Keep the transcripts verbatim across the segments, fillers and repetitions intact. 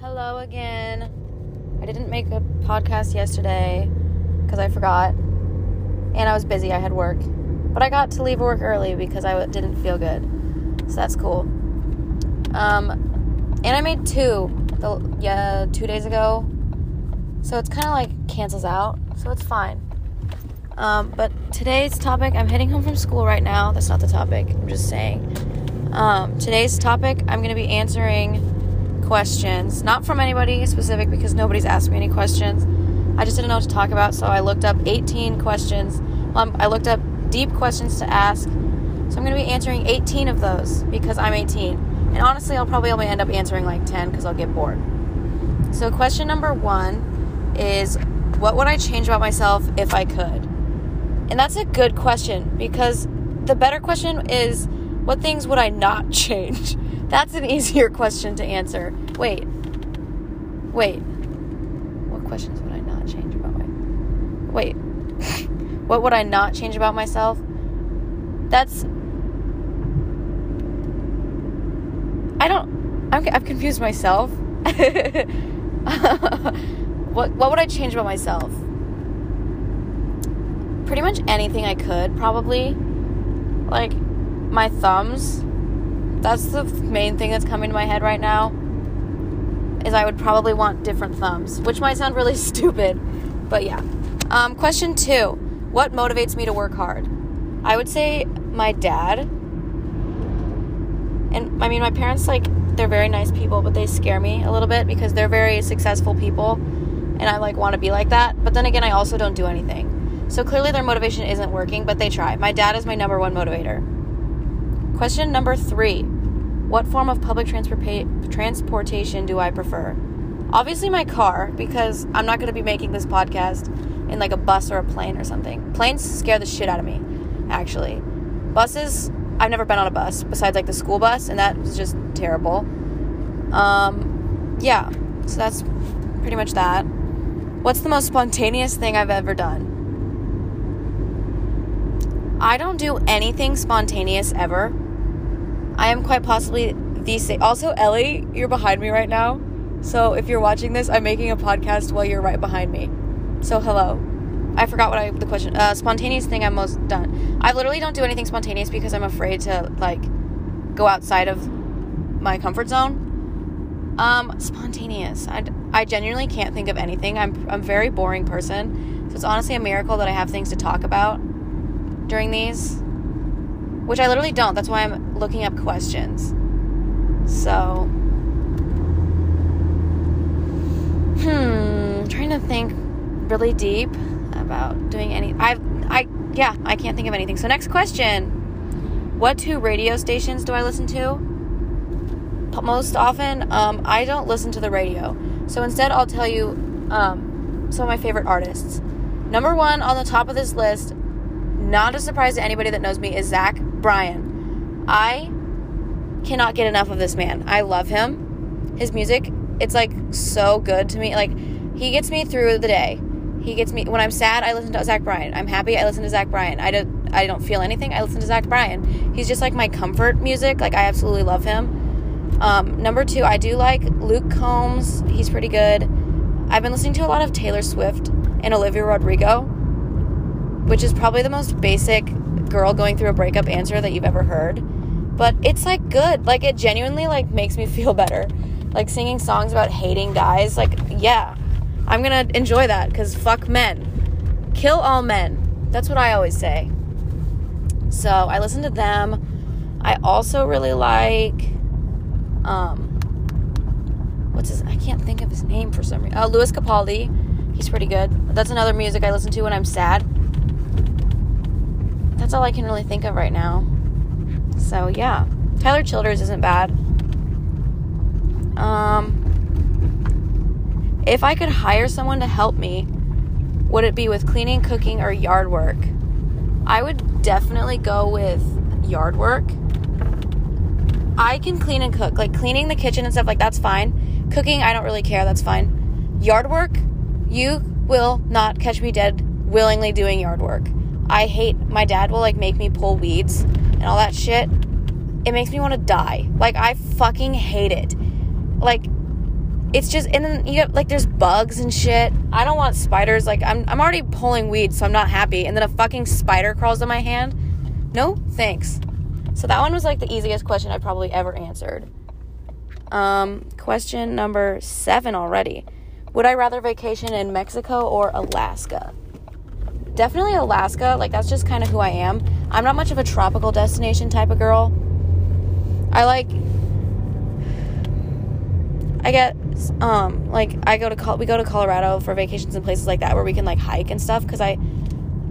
Hello again. I didn't make a podcast yesterday because I forgot, and I was busy. I had work, but I got to leave work early because I didn't feel good, so that's cool. Um, and I made two, the, yeah, two days ago, so it's kind of like cancels out, so it's fine. Um, but today's topic, I'm heading home from school right now. That's not the topic. I'm just saying. Um, today's topic, I'm going to be answering questions. Not from anybody specific because nobody's asked me any questions. I just didn't know what to talk about, so I looked up eighteen questions. Um, I looked up deep questions to ask. So I'm going to be answering eighteen of those because I'm eighteen. And honestly, I'll probably only end up answering like ten because I'll get bored. So question number one is, what would I change about myself if I could? And that's a good question, because the better question is, what things would I not change? That's an easier question to answer. Wait. Wait. What questions would I not change about my... Wait. What would I not change about myself? That's... I don't... I'm, I've confused myself. what, what would I change about myself? Pretty much anything I could, probably. Like, my thumbs. That's the main thing that's coming to my head right now, is I would probably want different thumbs, which might sound really stupid, but yeah. Um, question two, what motivates me to work hard? I would say my dad. And, I mean, my parents, like, they're very nice people, but they scare me a little bit because they're very successful people, and I, like, want to be like that. But then again, I also don't do anything. So clearly their motivation isn't working, but they try. My dad is my number one motivator. Question number three. What form of public transporpa- transportation do I prefer? Obviously my car, because I'm not going to be making this podcast in like a bus or a plane or something. Planes scare the shit out of me, actually. Buses, I've never been on a bus besides like the school bus, and that was just terrible. Um, yeah, so that's pretty much that. What's the most spontaneous thing I've ever done? I don't do anything spontaneous ever. I am quite possibly the same. Also, Ellie, you're behind me right now. So if you're watching this, I'm making a podcast while you're right behind me. So hello. I forgot what I, the question, uh, spontaneous thing I'm most done. I literally don't do anything spontaneous because I'm afraid to like go outside of my comfort zone. Um, spontaneous. I, I genuinely can't think of anything. I'm, I'm a very boring person. So it's honestly a miracle that I have things to talk about during these, which I literally don't. That's why I'm looking up questions. So, hmm, trying to think really deep about doing any. I, I, yeah, I can't think of anything. So next question: what two radio stations do I listen to most often? Um, I don't listen to the radio, so instead I'll tell you um, some of my favorite artists. Number one on the top of this list, not a surprise to anybody that knows me, is Zach Bryan. I cannot get enough of this man. I love him. His music, it's like so good to me. Like, he gets me through the day. He gets me when I'm sad, I listen to Zach Bryan. I'm happy, I listen to Zach Bryan. I don't I don't feel anything, I listen to Zach Bryan. He's just like my comfort music. Like, I absolutely love him. Um, number two, I do like Luke Combs. He's pretty good. I've been listening to a lot of Taylor Swift and Olivia Rodrigo, which is probably the most basic girl going through a breakup answer that you've ever heard. But it's, like, good. Like, it genuinely, like, makes me feel better. Like, singing songs about hating guys. Like, yeah. I'm gonna enjoy that because fuck men. Kill all men. That's what I always say. So, I listen to them. I also really like, um, what's his, I can't think of his name for some reason. Oh, Louis Capaldi. He's pretty good. That's another music I listen to when I'm sad. That's all I can really think of right now. So, yeah. Tyler Childers isn't bad. Um, if I could hire someone to help me, would it be with cleaning, cooking, or yard work? I would definitely go with yard work. I can clean and cook. Like, cleaning the kitchen and stuff, like, that's fine. Cooking, I don't really care. That's fine. Yard work, you will not catch me dead willingly doing yard work. I hate, my dad will, like, make me pull weeds and all that shit. It makes me want to die. Like, I fucking hate it. Like, it's just, and then you got, like, there's bugs and shit. I don't want spiders. Like, I'm I'm already pulling weeds, so I'm not happy. And then a fucking spider crawls on my hand. No, thanks. So that one was, like, the easiest question I probably ever answered. Um, question number seven already. Would I rather vacation in Mexico or Alaska? Definitely Alaska. Like, that's just kind of who I am. I'm not much of a tropical destination type of girl. I like... I get, um, like, I go to, Col- we go to Colorado for vacations and places like that where we can, like, hike and stuff, because I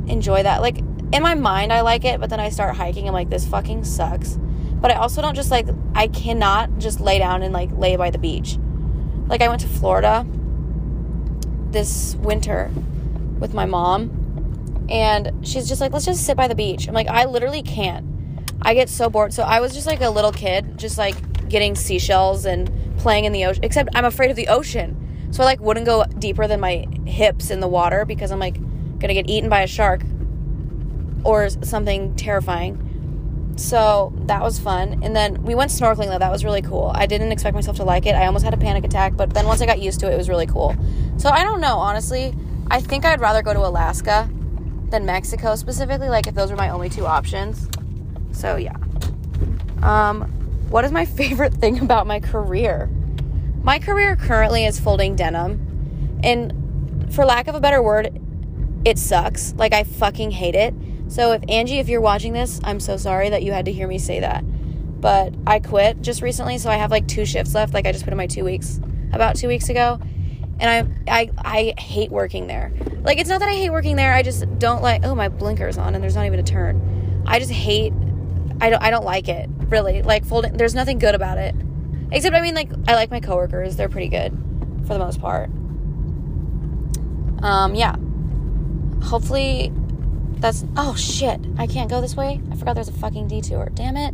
enjoy that. Like, in my mind, I like it, but then I start hiking, I'm like, this fucking sucks. But I also don't just, like, I cannot just lay down and, like, lay by the beach. Like, I went to Florida this winter with my mom, and she's just like, let's just sit by the beach. I'm like, I literally can't. I get so bored. So I was just, like, a little kid, just, like, getting seashells and playing in the ocean, except I'm afraid of the ocean, so I, like, wouldn't go deeper than my hips in the water because I'm, like, gonna get eaten by a shark or something terrifying. So that was fun. And then we went snorkeling, though. That was really cool. I didn't expect myself to like it. I almost had a panic attack, but then once I got used to it, it was really cool. So I don't know, honestly. I think I'd rather go to Alaska than Mexico specifically, like, if those were my only two options. So yeah. um What is my favorite thing about my career? My career currently is folding denim. And for lack of a better word, it sucks. Like, I fucking hate it. So if Angie, if you're watching this, I'm so sorry that you had to hear me say that. But I quit just recently, so I have, like, two shifts left. Like, I just put in my two weeks about two weeks ago. And I I, I hate working there. Like, it's not that I hate working there. I just don't like... Oh, my blinker's on and there's not even a turn. I just hate... I don't I don't like it, really. Like, folding, there's nothing good about it. Except, I mean, like, I like my coworkers. They're pretty good for the most part. Um, yeah. Hopefully that's... Oh, shit. I can't go this way. I forgot there's a fucking detour. Damn it.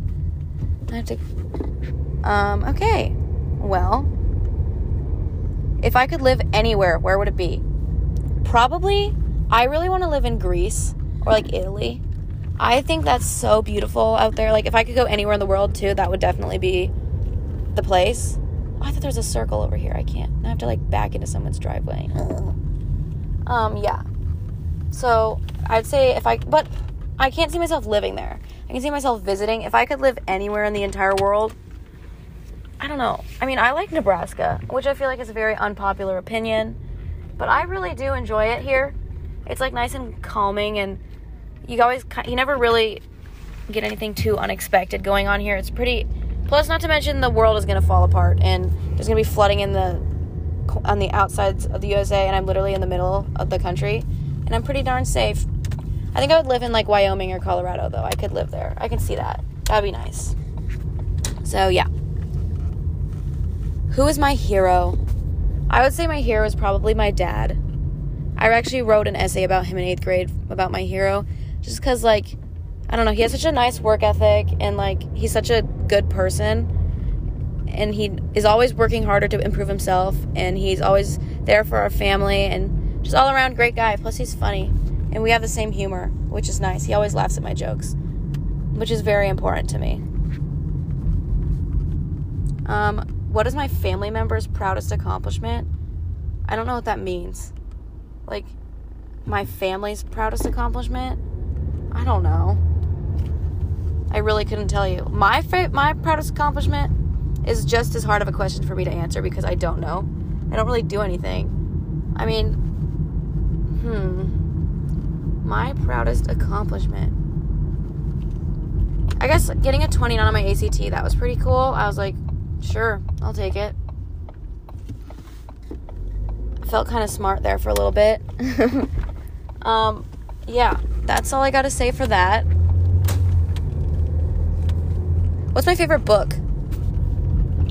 I have to... Um, okay. Well, if I could live anywhere, where would it be? Probably, I really want to live in Greece or, like, Italy. I think that's so beautiful out there. Like, if I could go anywhere in the world, too, that would definitely be the place. Oh, I thought there was a circle over here. I can't. I have to, like, back into someone's driveway. Um, yeah. So, I'd say if I... But I can't see myself living there. I can see myself visiting. If I could live anywhere in the entire world, I don't know. I mean, I like Nebraska, which I feel like is a very unpopular opinion. But I really do enjoy it here. It's, like, nice and calming, and... You always, you never really get anything too unexpected going on here. It's pretty, plus not to mention the world is going to fall apart and there's going to be flooding in the, on the outsides of the U S A, and I'm literally in the middle of the country, and I'm pretty darn safe. I think I would live in, like, Wyoming or Colorado, though. I could live there. I can see that. That'd be nice. So, yeah. Who is my hero? I would say my hero is probably my dad. I actually wrote an essay about him in eighth grade about my hero. Just because, like, I don't know, he has such a nice work ethic, and, like, he's such a good person, and he is always working harder to improve himself, and he's always there for our family, and just all around great guy. Plus, he's funny, and we have the same humor, which is nice. He always laughs at my jokes, which is very important to me. Um, what is my family member's proudest accomplishment? I don't know what that means. Like, my family's proudest accomplishment? I don't know. I really couldn't tell you. My fa- my proudest accomplishment is just as hard of a question for me to answer because I don't know. I don't really do anything. I mean, hmm. My proudest accomplishment. I guess getting a twenty-nine on my A C T, that was pretty cool. I was like, sure, I'll take it. I felt kind of smart there for a little bit. um, yeah. That's all I gotta say for that. What's my favorite book?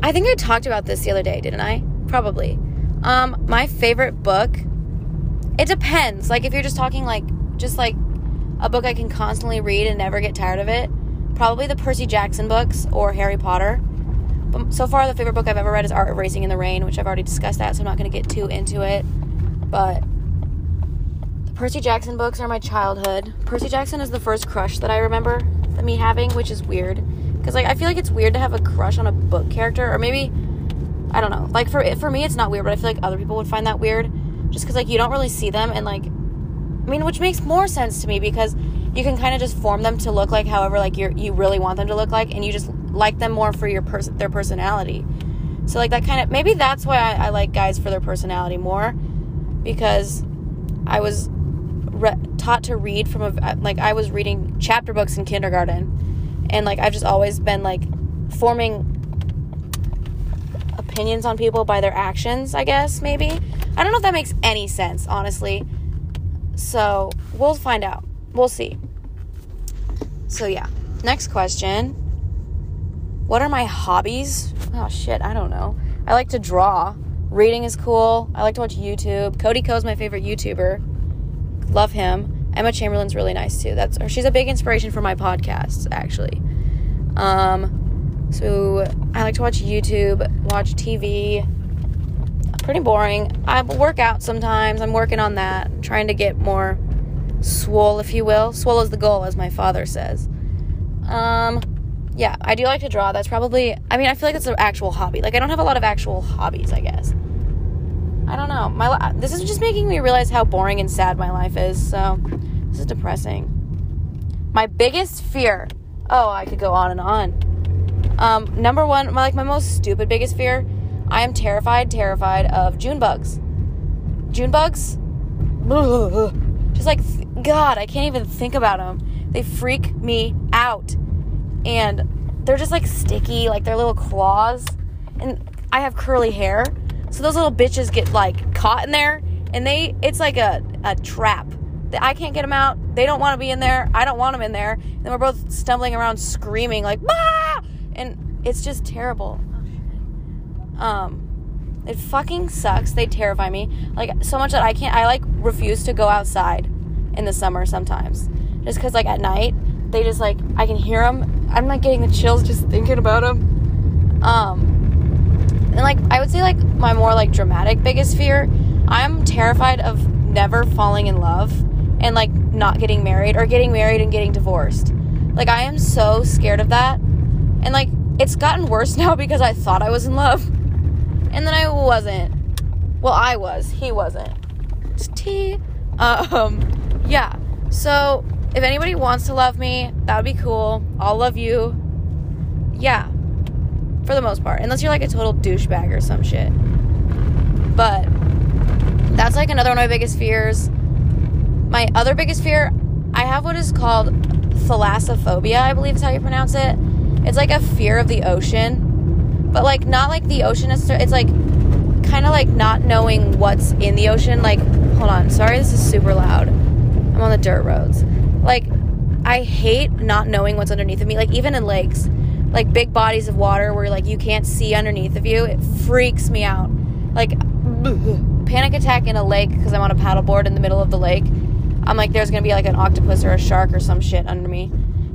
I think I talked about this the other day, didn't I? Probably. Um, my favorite book, it depends. Like, if you're just talking, like, just, like, a book I can constantly read and never get tired of it, probably the Percy Jackson books or Harry Potter. But so far, the favorite book I've ever read is Art of Racing in the Rain, which I've already discussed that, so I'm not gonna get too into it. But... Percy Jackson books are my childhood. Percy Jackson is the first crush that I remember me having, which is weird. Because, like, I feel like it's weird to have a crush on a book character. Or maybe, I don't know. Like, for for me, it's not weird, but I feel like other people would find that weird just because, like, you don't really see them. And, like, I mean, which makes more sense to me because you can kind of just form them to look like however, like, you you really want them to look like, and you just like them more for your pers- their personality. So, like, that kind of... Maybe that's why I, I like guys for their personality more, because I was re- taught to read from a... Like, I was reading chapter books in kindergarten, and, like, I've just always been, like, forming opinions on people by their actions, I guess, maybe. I don't know if that makes any sense, honestly. So, we'll find out. We'll see. So, yeah. Next question... What are my hobbies? Oh, shit, I don't know. I like to draw. Reading is cool. I like to watch YouTube. Cody Ko is my favorite YouTuber. Love him. Emma Chamberlain's really nice, too. That's or she's a big inspiration for my podcasts, actually. Um, so I like to watch YouTube, watch T V. Pretty boring. I work out sometimes. I'm working on that. I'm trying to get more swole, if you will. Swole is the goal, as my father says. Um... Yeah, I do like to draw. That's probably... I mean, I feel like it's an actual hobby. Like, I don't have a lot of actual hobbies, I guess. I don't know. My This is just making me realize how boring and sad my life is, so... This is depressing. My biggest fear... Oh, I could go on and on. Um, number one, my like, my most stupid biggest fear... I am terrified, terrified of June bugs. June bugs? Just like... God, I can't even think about them. They freak me out. And they're just, like, sticky, like, their little claws. And I have curly hair. So those little bitches get, like, caught in there. And they, it's like a, a trap. I can't get them out. They don't want to be in there. I don't want them in there. And we're both stumbling around screaming, like, ah! And it's just terrible. Um, it fucking sucks. They terrify me. Like, so much that I can't, I, like, refuse to go outside in the summer sometimes. Just because, like, at night, they just, like, I can hear them. I'm, like, getting the chills just thinking about them. Um, and, like, I would say, like, my more, like, dramatic biggest fear, I'm terrified of never falling in love and, like, not getting married or getting married and getting divorced. Like, I am so scared of that. And, like, it's gotten worse now because I thought I was in love. And then I wasn't. Well, I was. He wasn't. It's tea. Um, yeah. So... If anybody wants to love me, that would be cool. I'll love you. Yeah. For the most part. Unless you're, like, a total douchebag or some shit. But that's, like, another one of my biggest fears. My other biggest fear, I have what is called thalassophobia, I believe is how you pronounce it. It's, like, a fear of the ocean. But, like, not, like, the ocean. It's, like, kind of, like, not knowing what's in the ocean. Like, hold on. Sorry, this is super loud. I'm on the dirt roads. Like, I hate not knowing what's underneath of me. Like, even in lakes, like, big bodies of water where, like, you can't see underneath of you, it freaks me out. Like, panic attack in a lake because I'm on a paddleboard in the middle of the lake. I'm like, there's going to be, like, an octopus or a shark or some shit under me.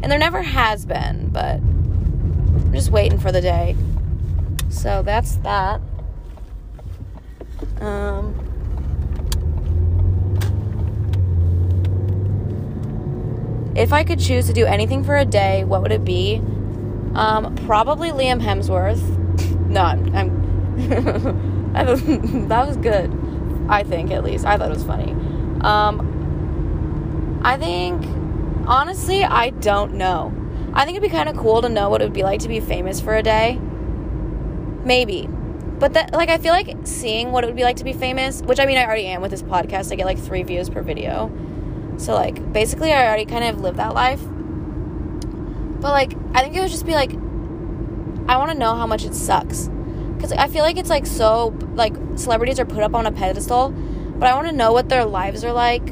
And there never has been, but I'm just waiting for the day. So that's that. Um... If I could choose to do anything for a day, what would it be? Um, probably Liam Hemsworth. No, I'm... I'm that, was, that was good. I think, at least. I thought it was funny. Um, I think... Honestly, I don't know. I think it'd be kind of cool to know what it would be like to be famous for a day. Maybe. But, that, like, I feel like seeing what it would be like to be famous... Which, I mean, I already am with this podcast. I get, like, three views per video. So, like, basically I already kind of lived that life. But, like, I think it would just be, like, I want to know how much it sucks. Because, like, I feel like it's, like, so, like, celebrities are put up on a pedestal. But I want to know what their lives are like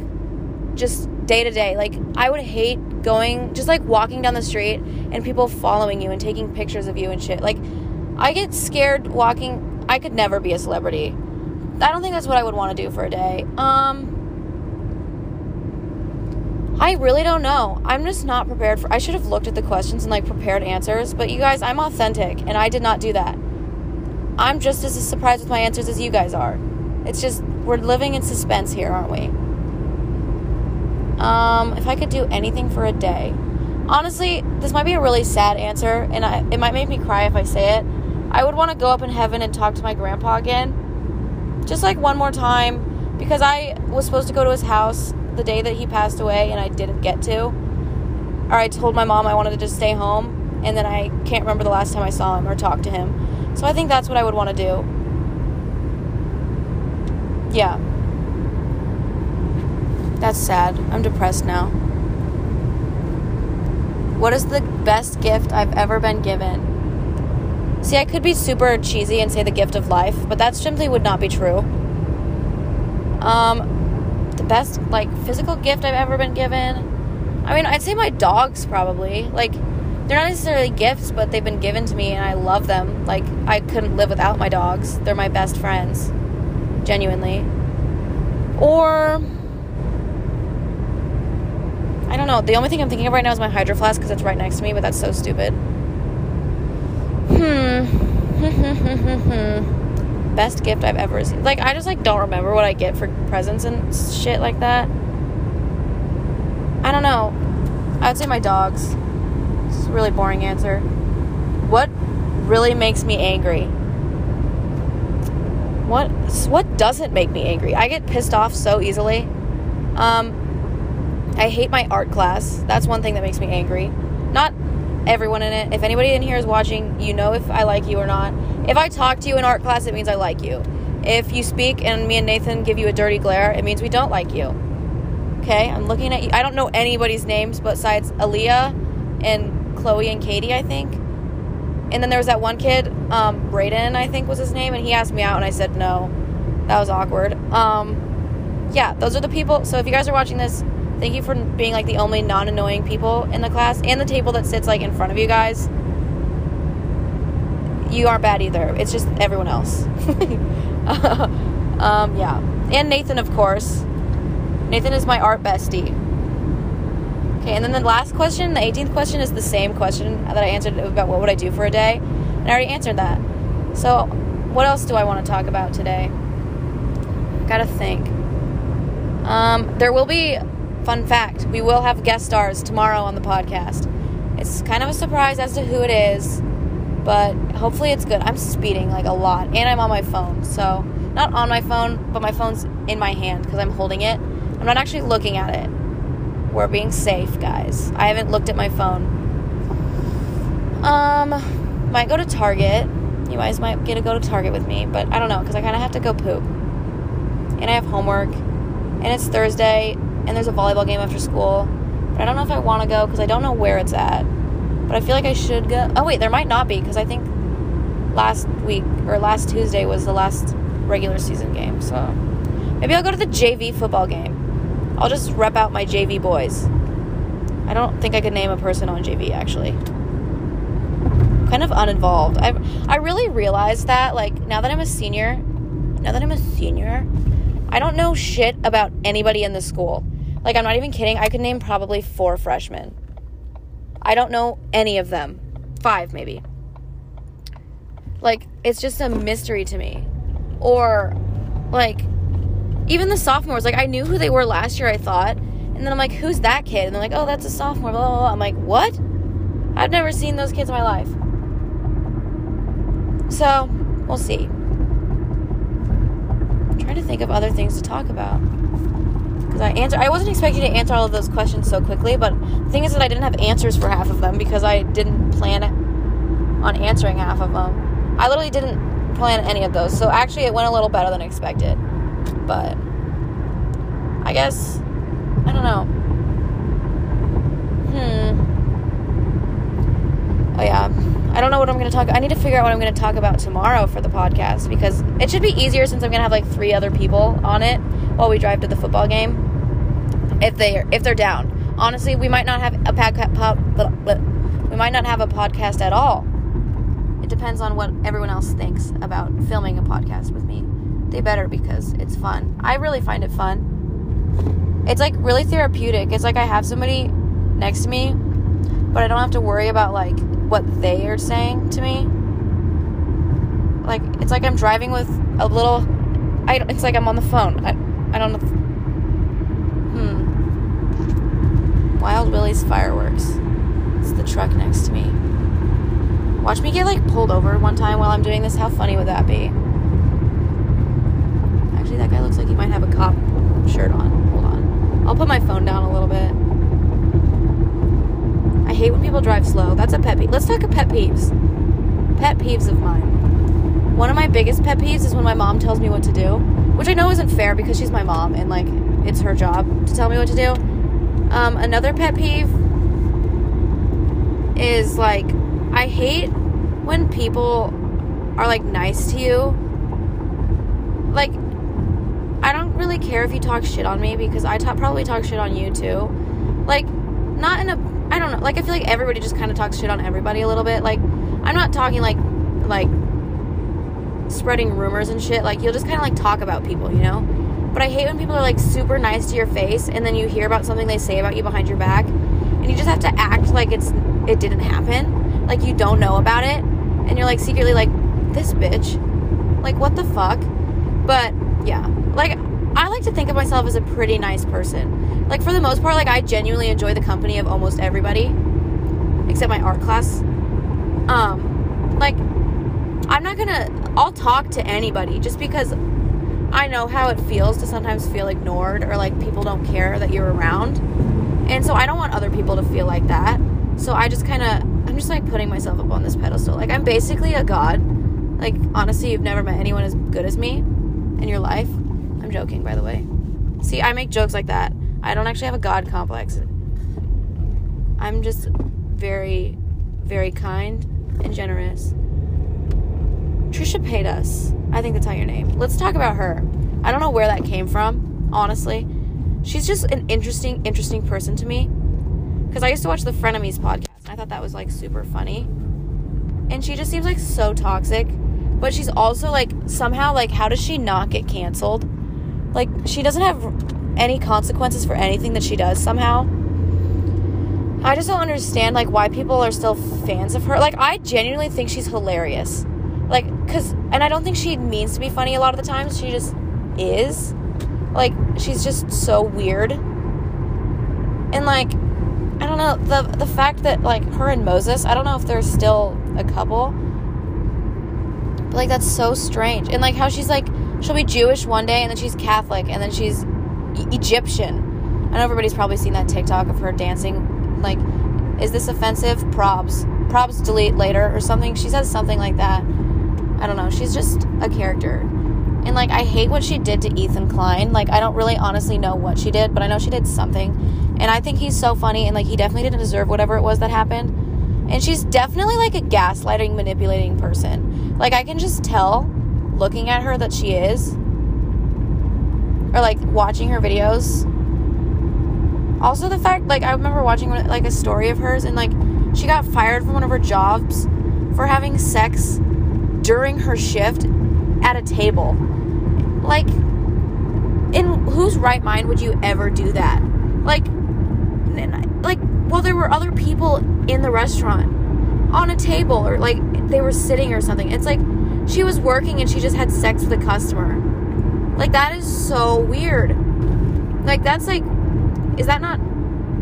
just day to day. Like, I would hate going, just, like, walking down the street and people following you and taking pictures of you and shit. Like, I get scared walking. I could never be a celebrity. I don't think that's what I would want to do for a day. Um... I really don't know. I'm just not prepared for... I should have looked at the questions and, like, prepared answers. But, you guys, I'm authentic, and I did not do that. I'm just as surprised with my answers as you guys are. It's just... We're living in suspense here, aren't we? Um, if I could do anything for a day... Honestly, this might be a really sad answer, and I, it might make me cry if I say it. I would want to go up in heaven and talk to my grandpa again, just like one more time, because I was supposed to go to his house the day that he passed away and I didn't get to, or I told my mom I wanted to just stay home, and then I can't remember the last time I saw him or talked to him. So I think that's what I would want to do. Yeah. That's sad. I'm depressed now. What is the best gift I've ever been given? See, I could be super cheesy and say the gift of life, but that simply would not be true. Um, the best, like, physical gift I've ever been given? I mean, I'd say my dogs, probably. Like, they're not necessarily gifts, but they've been given to me, and I love them. Like, I couldn't live without my dogs. They're my best friends. Genuinely. Or... I don't know. The only thing I'm thinking of right now is my Hydro Flask because it's right next to me, but that's so stupid. Hmm. Best gift I've ever received. Like, I just, like, don't remember what I get for presents and shit like that. I don't know. I would say my dogs. It's a really boring answer. What really makes me angry? What, what doesn't make me angry? I get pissed off so easily. Um... I hate my art class. That's one thing that makes me angry. Not everyone in it. If anybody in here is watching, you know if I like you or not. If I talk to you in art class, it means I like you. If you speak and me and Nathan give you a dirty glare, it means we don't like you. Okay? I'm looking at you. I don't know anybody's names besides Aaliyah and Chloe and Katie, I think. And then there was that one kid, um, Brayden, I think was his name, and he asked me out, and I said no. That was awkward. Um, yeah, those are the people. So if you guys are watching this, thank you for being, like, the only non-annoying people in the class. And the table that sits, like, in front of you guys. You aren't bad either. It's just everyone else. uh, um, yeah. And Nathan, of course. Nathan is my art bestie. Okay, and then the last question, the eighteenth question, is the same question that I answered about what would I do for a day. And I already answered that. So, what else do I want to talk about today? Gotta think. Um, there will be... Fun fact, we will have guest stars tomorrow on the podcast. It's kind of a surprise as to who it is, but hopefully it's good. I'm speeding, like, a lot, and I'm on my phone. So, not on my phone, but my phone's in my hand because I'm holding it. I'm not actually looking at it. We're being safe, guys. I haven't looked at my phone. Um, might go to Target. You guys might get to go to Target with me, but I don't know because I kind of have to go poop. And I have homework, and it's Thursday. And there's a volleyball game after school. But I don't know if I want to go because I don't know where it's at. But I feel like I should go. Oh, wait, there might not be because I think last week or last Tuesday was the last regular season game. So maybe I'll go to the J V football game. I'll just rep out my J V boys. I don't think I could name a person on J V, actually. I'm kind of uninvolved. I I really realized that, like, now that I'm a senior, now that I'm a senior, I don't know shit about anybody in the school. Like, I'm not even kidding. I could name probably four freshmen. I don't know any of them. Five, maybe. Like, it's just a mystery to me. Or, like, even the sophomores. Like, I knew who they were last year, I thought. And then I'm like, who's that kid? And they're like, oh, that's a sophomore, blah, blah, blah. I'm like, what? I've never seen those kids in my life. So, we'll see. I'm trying to think of other things to talk about. Because I answer, I wasn't expecting to answer all of those questions so quickly, but the thing is that I didn't have answers for half of them because I didn't plan on answering half of them. I literally didn't plan any of those, so actually it went a little better than expected. But I guess, I don't know. Hmm. Oh, yeah. I don't know what I'm going to talk... I need to figure out what I'm going to talk about tomorrow for the podcast because it should be easier since I'm going to have, like, three other people on it while we drive to the football game if they're if they're down. Honestly, we might not have a podcast... We might not have a podcast at all. It depends on what everyone else thinks about filming a podcast with me. They better because it's fun. I really find it fun. It's, like, really therapeutic. It's like I have somebody next to me, but I don't have to worry about, like... what they are saying to me. Like, it's like I'm driving with a little, I, it's like I'm on the phone. I, I don't know. Hmm. Wild Willie's Fireworks. It's the truck next to me. Watch me get, like, pulled over one time while I'm doing this. How funny would that be? Actually, that guy looks like he might have a cop shirt on. Hold on. I'll put my phone down a little bit. I hate when people drive slow. That's a pet peeve. Let's talk about pet peeves. Pet peeves of mine. One of my biggest pet peeves is when my mom tells me what to do, which I know isn't fair because she's my mom and, like, it's her job to tell me what to do. Um, another pet peeve is, like, I hate when people are, like, nice to you. Like, I don't really care if you talk shit on me because I ta- probably talk shit on you, too. Like, not in a... I don't know. Like, I feel like everybody just kind of talks shit on everybody a little bit. Like, I'm not talking, like, like, spreading rumors and shit. Like, you'll just kind of, like, talk about people, you know? But I hate when people are, like, super nice to your face and then you hear about something they say about you behind your back and you just have to act like it's it didn't happen. Like, you don't know about it, and you're, like, secretly, like, this bitch. Like, what the fuck? But, yeah. Like, I like to think of myself as a pretty nice person. Like, for the most part, like, I genuinely enjoy the company of almost everybody. Except my art class. Um, like, I'm not gonna... I'll talk to anybody just because I know how it feels to sometimes feel ignored or, like, people don't care that you're around. And so I don't want other people to feel like that. So I just kind of... I'm just, like, putting myself up on this pedestal. Like, I'm basically a god. Like, honestly, you've never met anyone as good as me in your life. I'm joking, by the way. See, I make jokes like that. I don't actually have a god complex. I'm just very, very kind and generous. Trisha Paytas. I think that's how your name. Let's talk about her. I don't know where that came from, honestly. She's just an interesting, interesting person to me. Because I used to watch the Frenemies podcast. I thought that was, like, super funny. And she just seems, like, so toxic. But she's also, like, somehow, like, how does she not get canceled? Like, she doesn't have any consequences for anything that she does somehow. I just don't understand, like, why people are still fans of her. Like, I genuinely think she's hilarious. Like, because... And I don't think she means to be funny a lot of the times. She just is. Like, she's just so weird. And, like... I don't know, the the fact that, like, her and Moses, I don't know if they're still a couple, but, like, that's so strange. And, like, how she's, like, she'll be Jewish one day, and then she's Catholic, and then she's e- Egyptian. I know everybody's probably seen that TikTok of her dancing, like, is this offensive? Probs. Probs delete later or something. She says something like that. I don't know. She's just a character. And, like, I hate what she did to Ethan Klein. Like, I don't really honestly know what she did, but I know she did something. And I think he's so funny, and, like, he definitely didn't deserve whatever it was that happened. And she's definitely, like, a gaslighting, manipulating person. Like, I can just tell, looking at her, that she is. Or, like, watching her videos. Also, the fact, like, I remember watching, like, a story of hers, and, like, she got fired from one of her jobs for having sex during her shift at a table. Like, in whose right mind would you ever do that? Like... Like, well, there were other people in the restaurant on a table, or, like, they were sitting or something. It's like she was working and she just had sex with a customer. Like, that is so weird. Like, that's, like, is that not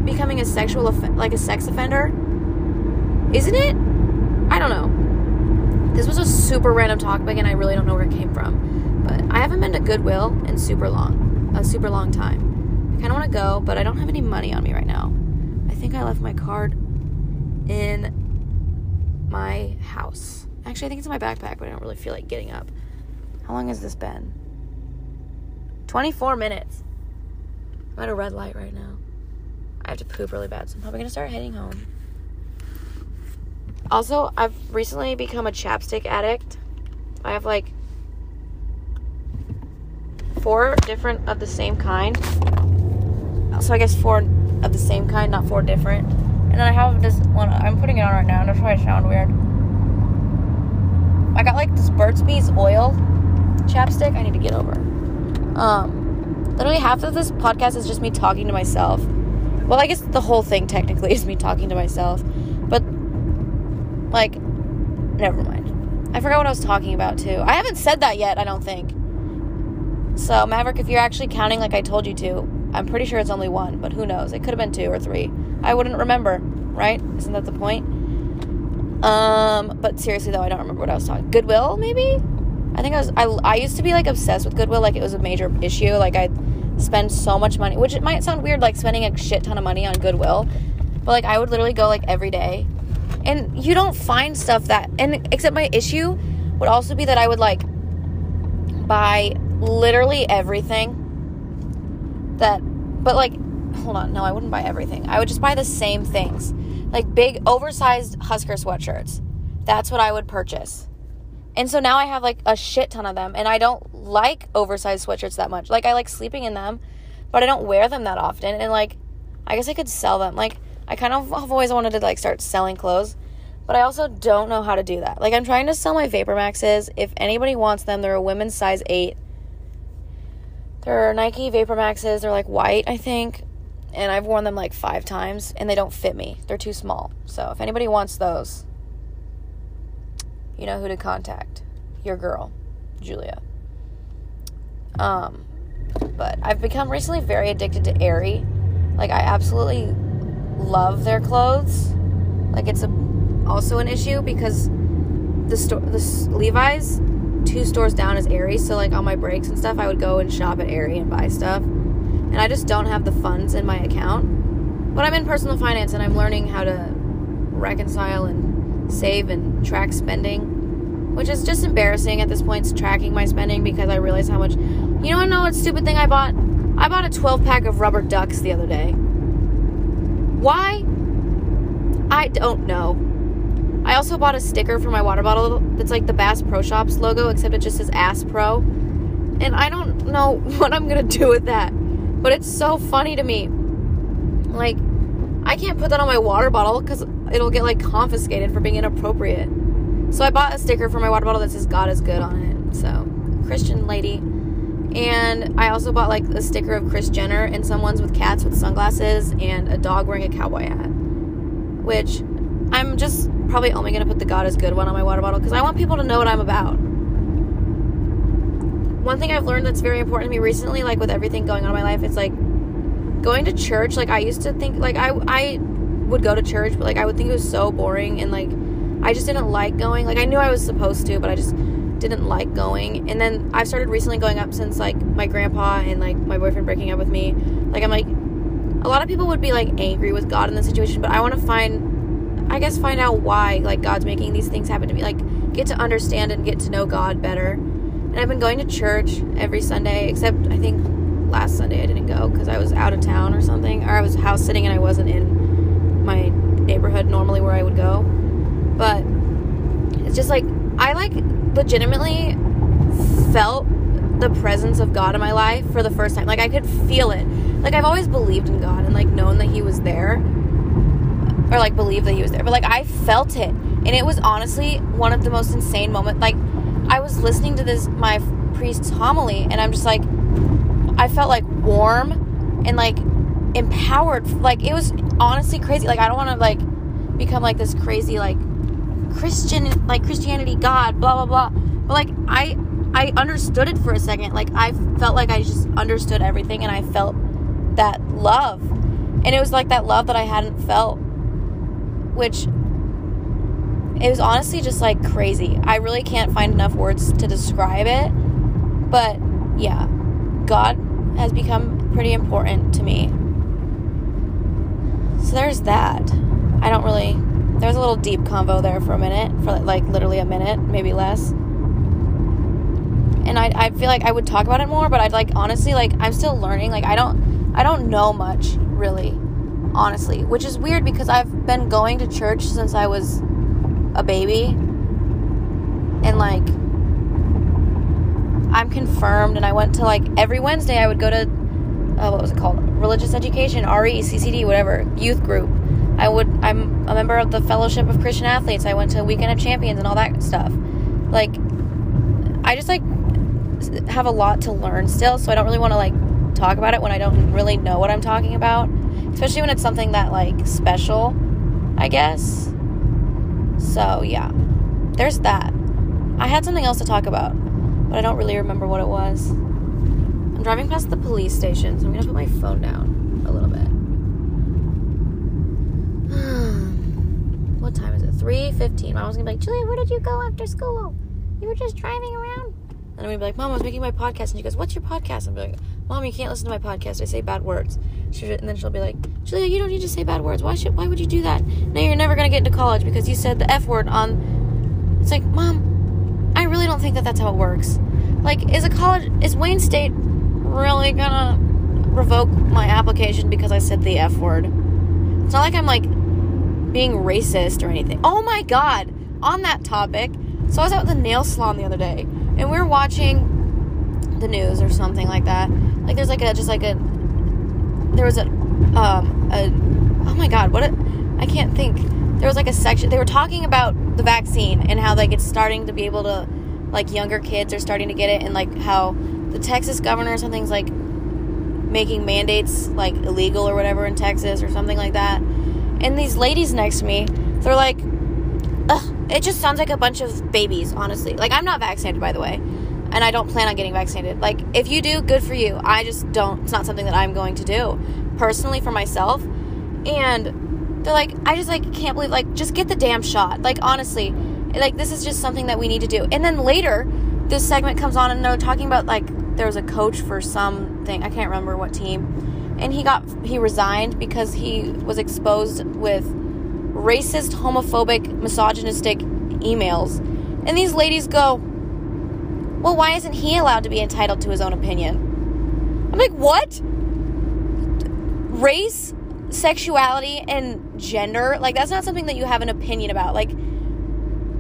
becoming a sexual, off- like, a sex offender? Isn't it? I don't know. This was a super random topic, and I really don't know where it came from. But I haven't been to Goodwill in super long, a super long time. I kind of want to go, but I don't have any money on me right now. I think I left my card in my house. Actually, I think it's in my backpack, but I don't really feel like getting up. How long has this been? twenty-four minutes. I'm at a red light right now. I have to poop really bad, so I'm probably going to start heading home. Also, I've recently become a chapstick addict. I have, like, four different of the same kind. So I guess four of the same kind, not four different. And then I have this one. I'm putting it on right now. And that's why I sound weird. I got, like, this Burt's Bees oil chapstick. I need to get over. Um, literally half of this podcast is just me talking to myself. Well, I guess the whole thing technically is me talking to myself. But, like, never mind. I forgot what I was talking about, too. I haven't said that yet, I don't think. So, Maverick, if you're actually counting like I told you to, I'm pretty sure it's only one, but who knows? It could have been two or three. I wouldn't remember, right? Isn't that the point? Um, but seriously though, I don't remember what I was talking. Goodwill, maybe? I think I was, I, I used to be, like, obsessed with Goodwill, like, it was a major issue, like, I'd spend so much money, which it might sound weird, like, spending a shit ton of money on Goodwill, but, like, I would literally go, like, every day, and you don't find stuff that, and, except my issue would also be that I would, like, buy literally everything that, but, like, hold on, no, I wouldn't buy everything, I would just buy the same things, like, big, oversized Husker sweatshirts, that's what I would purchase. And so now I have, like, a shit ton of them. And I don't like oversized sweatshirts that much. Like, I like sleeping in them, but I don't wear them that often. And, like, I guess I could sell them. Like, I kind of have always wanted to, like, start selling clothes. But I also don't know how to do that. Like, I'm trying to sell my Vapormaxes. If anybody wants them, they're a women's size eight. They're Nike Vapormaxes. They're, like, white, I think. And I've worn them, like, five times. And they don't fit me. They're too small. So if anybody wants those, you know who to contact. Your girl, Julia. Um, but I've become recently very addicted to Aerie. Like, I absolutely love their clothes. Like, it's a, also an issue because the store, the Levi's, two stores down is Aerie. So, like, on my breaks and stuff, I would go and shop at Aerie and buy stuff. And I just don't have the funds in my account. But I'm in personal finance, and I'm learning how to reconcile and save and track spending, which is just embarrassing at this point, tracking my spending, because I realize how much, you don't know what stupid thing I bought. I bought a twelve pack of rubber ducks the other day. Why? I don't know. I also bought a sticker for my water bottle that's like the Bass Pro Shops logo, except it just says Ass Pro, and I don't know what I'm gonna do with that, but it's so funny to me. Like, I can't put that on my water bottle because it'll get, like, confiscated for being inappropriate. So I bought a sticker for my water bottle that says God is good on it. So, Christian lady. And I also bought, like, a sticker of Kris Jenner and someone's with cats with sunglasses and a dog wearing a cowboy hat. Which, I'm just probably only going to put the God is good one on my water bottle because I want people to know what I'm about. One thing I've learned that's very important to me recently, like, with everything going on in my life, it's, like, going to church. Like, I used to think, like, I... I would go to church, but, like, I would think it was so boring, and, like, I just didn't like going. Like, I knew I was supposed to, but I just didn't like going. And then I've started recently going up since, like, my grandpa and, like, my boyfriend breaking up with me. Like, I'm like, a lot of people would be, like, angry with God in this situation, but I want to find, I guess, find out why, like, God's making these things happen to me. Like, get to understand and get to know God better. And I've been going to church every Sunday, except I think last Sunday I didn't go because I was out of town or something, or I was house sitting and I wasn't in my neighborhood normally where I would go. But it's just like I like legitimately felt the presence of God in my life for the first time. Like, I could feel it. Like, I've always believed in God and, like, known that he was there, or, like, believed that he was there, but, like, I felt it. And it was honestly one of the most insane moments. Like, I was listening to this, my priest's homily, and I'm just like, I felt, like, warm and, like, empowered. Like, it was honestly crazy. Like, I don't want to, like, become, like, this crazy, like, Christian, like, Christianity, God, blah, blah, blah, but, like, I, I understood it for a second. Like, I felt like I just understood everything, and I felt that love, and it was, like, that love that I hadn't felt, which, it was honestly just, like, crazy. I really can't find enough words to describe it, but, yeah, God has become pretty important to me. So there's that. I don't really... There was a little deep convo there for a minute. For, like, literally a minute. Maybe less. And I I feel like I would talk about it more. But I'd, like... Honestly, like... I'm still learning. Like, I don't... I don't know much, really. Honestly. Which is weird because I've been going to church since I was a baby. And, like... I'm confirmed. And I went to, like... Every Wednesday I would go to... Uh, what was it called? Religious education, R E, C C D, whatever, youth group. I would, I'm a member of the Fellowship of Christian Athletes. I went to Weekend of Champions and all that stuff. Like, I just, like, have a lot to learn still, so I don't really want to, like, talk about it when I don't really know what I'm talking about, especially when it's something that, like, special, I guess. So, yeah. There's that. I had something else to talk about, but I don't really remember what it was. I'm driving past the police station, so I'm going to put my phone down a little bit. What time is it? three fifteen. Mom was going to be like, Julia, where did you go after school? You were just driving around. And I'm going to be like, Mom, I was making my podcast. And she goes, what's your podcast? I'm like, Mom, you can't listen to my podcast. I say bad words. She, and then she'll be like, Julia, you don't need to say bad words. Why should? Why would you do that? No, you're never going to get into college because you said the F word on... It's like, Mom, I really don't think that that's how it works. Like, is a college... Is Wayne State really going to revoke my application because I said the F word? It's not like I'm, like, being racist or anything. Oh, my God. On that topic... So I was out at the nail salon the other day, and we were watching the news or something like that. Like, there's, like, a, just, like, a, there was a, um, a, oh, my God, what a, I can't think. There was, like, a section, they were talking about the vaccine and how, like, it's starting to be able to, like, younger kids are starting to get it, and, like, how the Texas governor or something's, like, making mandates, like, illegal or whatever in Texas or something like that. And these ladies next to me, they're, like, ugh. It just sounds like a bunch of babies, honestly. Like, I'm not vaccinated, by the way. And I don't plan on getting vaccinated. Like, if you do, good for you. I just don't. It's not something that I'm going to do, personally, for myself. And they're like, I just, like, can't believe, like, just get the damn shot. Like, honestly. Like, this is just something that we need to do. And then later, this segment comes on, and they're talking about, like, there was a coach for something. I can't remember what team. And he got, he resigned because he was exposed with racist, homophobic, misogynistic emails. And these ladies go, well, why isn't he allowed to be entitled to his own opinion? I'm like, what? Race, sexuality, and gender? Like, that's not something that you have an opinion about. Like,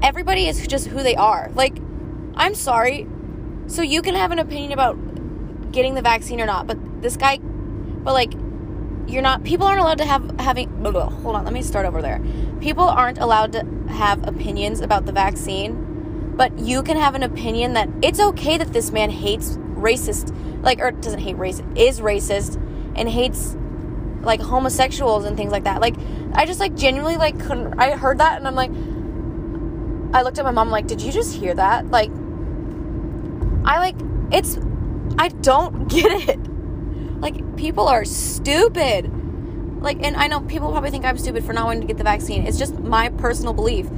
everybody is just who they are. Like, I'm sorry. So you can have an opinion about getting the vaccine or not, but this guy, but like, You're not, people aren't allowed to have, having, hold on, let me start over there. People aren't allowed to have opinions about the vaccine, but you can have an opinion that it's okay that this man hates racist, like, or doesn't hate racist, is racist, and hates, like, homosexuals and things like that. Like, I just, like, genuinely, like, couldn't, I heard that, and I'm like, I looked at my mom, like, did you just hear that? Like, I, like, it's, I don't get it. Like, people are stupid. Like, and I know people probably think I'm stupid for not wanting to get the vaccine. It's just my personal belief.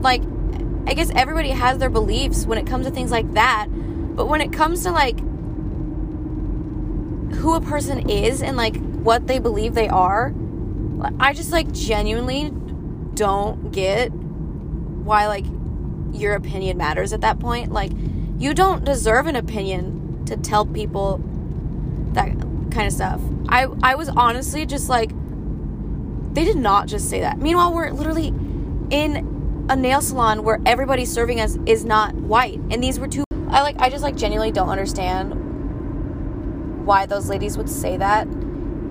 Like, I guess everybody has their beliefs when it comes to things like that. But when it comes to, like, who a person is and, like, what they believe they are, I just, like, genuinely don't get why, like, your opinion matters at that point. Like, you don't deserve an opinion to tell people that kind of stuff. I, I was honestly just like, they did not just say that. Meanwhile, we're literally in a nail salon where everybody serving us is not white. And these were two... I like. I just like genuinely don't understand why those ladies would say that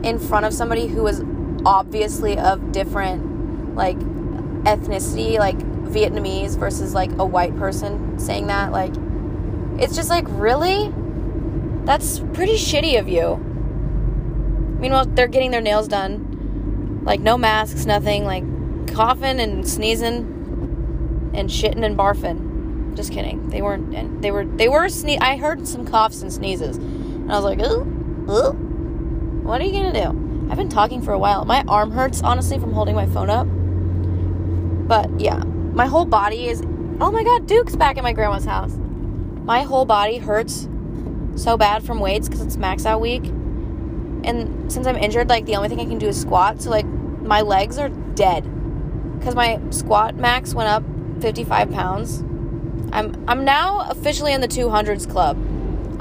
in front of somebody who was obviously of different, like, ethnicity, like Vietnamese versus, like, a white person saying that. Like, it's just like, really? That's pretty shitty of you. Meanwhile, they're getting their nails done. Like, no masks, nothing. Like, coughing and sneezing and shitting and barfing. Just kidding. They weren't... And they were... They were... Sne- I heard some coughs and sneezes. And I was like, ooh, ooh. What are you gonna do? I've been talking for a while. My arm hurts, honestly, from holding my phone up. But, yeah. My whole body is... Oh, my God. Duke's back at my grandma's house. My whole body hurts so bad from weights because it's max out week, and since I'm injured, like, the only thing I can do is squat, so, like, my legs are dead because my squat max went up fifty-five pounds. I'm I'm now officially in the two hundreds club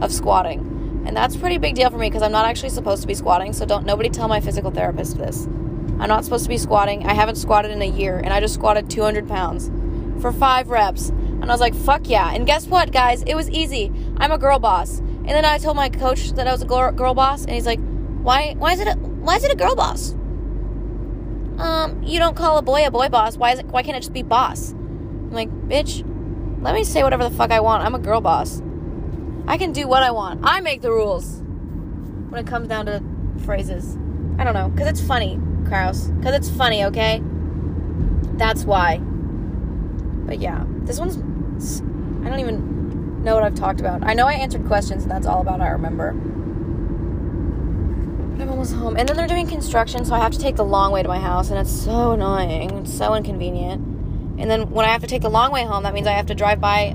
of squatting, and that's a pretty big deal for me because I'm not actually supposed to be squatting, so don't nobody tell my physical therapist this. I'm not supposed to be squatting. I haven't squatted in a year, and I just squatted two hundred pounds for five reps, and I was like, fuck yeah. And guess what, guys? It was easy. I'm a girl boss. And then I told my coach that I was a girl, girl boss, and he's like, "Why? Why is it? A, why is it a girl boss? Um, you don't call a boy a boy boss. Why is it? Why can't it just be boss?" I'm like, "Bitch, let me say whatever the fuck I want. I'm a girl boss. I can do what I want. I make the rules." When it comes down to phrases, I don't know, cause it's funny, Kraus. Cause it's funny, okay? That's why. But yeah, this one's. I don't even. Know what I've talked about. I know I answered questions, and that's all about I remember. But I'm almost home. And then they're doing construction, so I have to take the long way to my house, and it's so annoying. It's so inconvenient. And then when I have to take the long way home, that means I have to drive by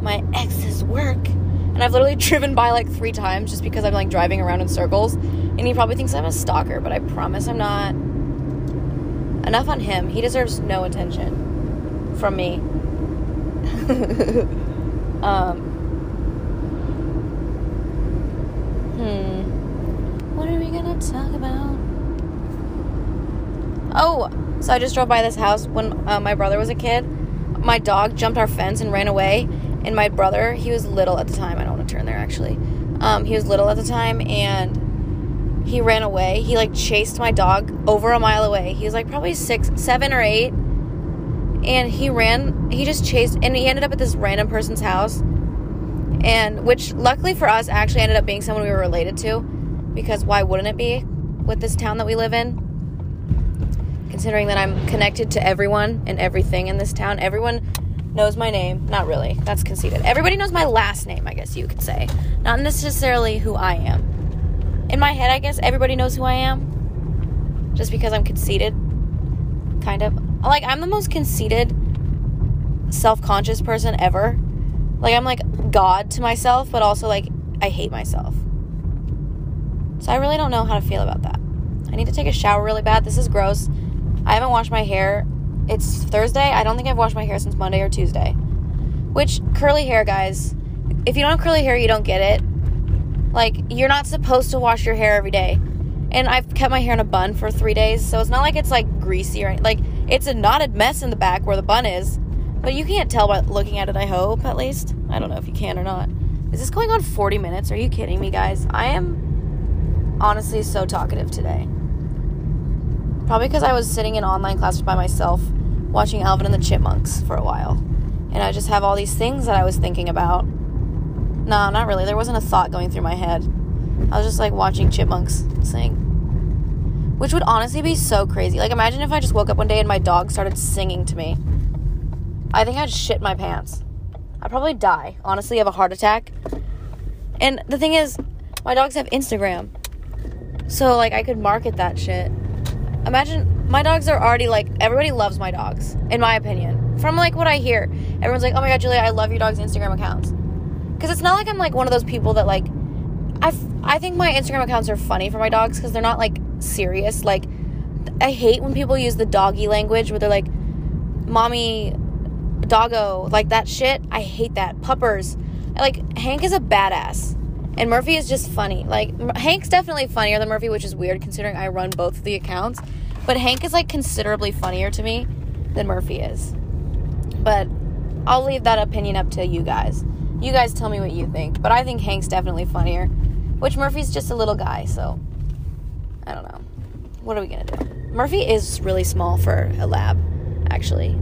my ex's work. And I've literally driven by like three times just because I'm like driving around in circles. And he probably thinks I'm a stalker, but I promise I'm not. Enough on him. He deserves no attention from me. um. Hmm. What are we gonna talk about? Oh, so I just drove by this house when uh, my brother was a kid. My dog jumped our fence and ran away. And my brother, he was little at the time. I don't want to turn there, actually. Um, he was little at the time, and he ran away. He, like, chased my dog over a mile away. He was, like, probably six, seven or eight. And he ran. He just chased. And he ended up at this random person's house, and which, luckily for us, actually ended up being someone we were related to. Because why wouldn't it be with this town that we live in? Considering that I'm connected to everyone and everything in this town. Everyone knows my name. Not really. That's conceited. Everybody knows my last name, I guess you could say. Not necessarily who I am. In my head, I guess everybody knows who I am. Just because I'm conceited. Kind of. Like, I'm the most conceited, self-conscious person ever. Like, I'm like God to myself, but also, like, I hate myself. So I really don't know how to feel about that. I need to take a shower really bad. This is gross. I haven't washed my hair. It's Thursday. I don't think I've washed my hair since Monday or Tuesday. Which, curly hair, guys. If you don't have curly hair, you don't get it. Like, you're not supposed to wash your hair every day. And I've kept my hair in a bun for three days, so it's not like it's, like, greasy or anything. Like, it's a knotted mess in the back where the bun is. But you can't tell by looking at it, I hope, at least. I don't know if you can or not. Is this going on forty minutes? Are you kidding me, guys? I am honestly so talkative today. Probably because I was sitting in online class by myself watching Alvin and the Chipmunks for a while. And I just have all these things that I was thinking about. No, not really. There wasn't a thought going through my head. I was just, like, watching chipmunks sing. Which would honestly be so crazy. Like, imagine if I just woke up one day and my dog started singing to me. I think I'd shit my pants. I'd probably die, honestly, of a heart attack. And the thing is, my dogs have Instagram. So, like, I could market that shit. Imagine, my dogs are already, like, everybody loves my dogs, in my opinion. From, like, what I hear, everyone's like, oh my God, Julia, I love your dog's Instagram accounts. Because it's not like I'm, like, one of those people that, like, I, I think my Instagram accounts are funny for my dogs because they're not, like, serious. Like, I hate when people use the doggy language where they're like, mommy, doggo, like, that shit. I hate that. Puppers. Like, Hank is a badass. And Murphy is just funny. Like, Hank's definitely funnier than Murphy, which is weird considering I run both of the accounts. But Hank is, like, considerably funnier to me than Murphy is. But I'll leave that opinion up to you guys. You guys tell me what you think. But I think Hank's definitely funnier, which Murphy's just a little guy, so I don't know. What are we going to do? Murphy is really small for a lab, actually.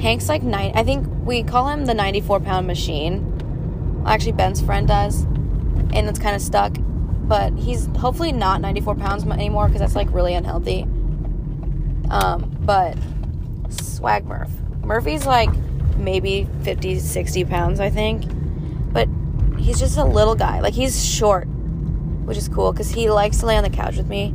Hank's, like, nine. I think we call him the ninety-four pound machine. Actually, Ben's friend does. And it's kind of stuck, but he's hopefully not ninety-four pounds anymore because that's, like, really unhealthy. Um, but swag Murph. Murphy's, like, maybe fifty, sixty pounds, I think. But he's just a little guy. Like, he's short, which is cool because he likes to lay on the couch with me.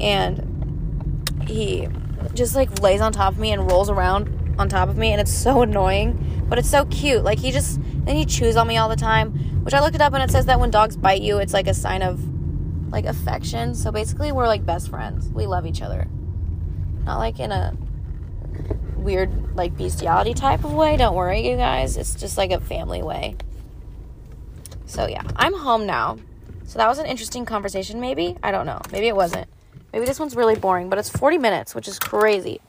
And he just, like, lays on top of me and rolls around on top of me. And it's so annoying, but it's so cute. Like, he just, then he chews on me all the time. Which I looked it up, and it says that when dogs bite you, it's, like, a sign of, like, affection. So, basically, we're, like, best friends. We love each other. Not, like, in a weird, like, bestiality type of way. Don't worry, you guys. It's just, like, a family way. So, yeah. I'm home now. So, that was an interesting conversation, maybe? I don't know. Maybe it wasn't. Maybe this one's really boring. But it's forty minutes, which is crazy.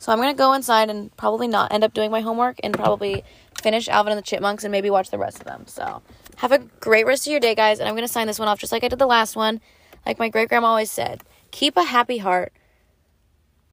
So, I'm going to go inside and probably not end up doing my homework and probably finish Alvin and the Chipmunks and maybe watch the rest of them. So, have a great rest of your day, guys, and I'm going to sign this one off just like I did the last one. Like my great-grandma always said, keep a happy heart,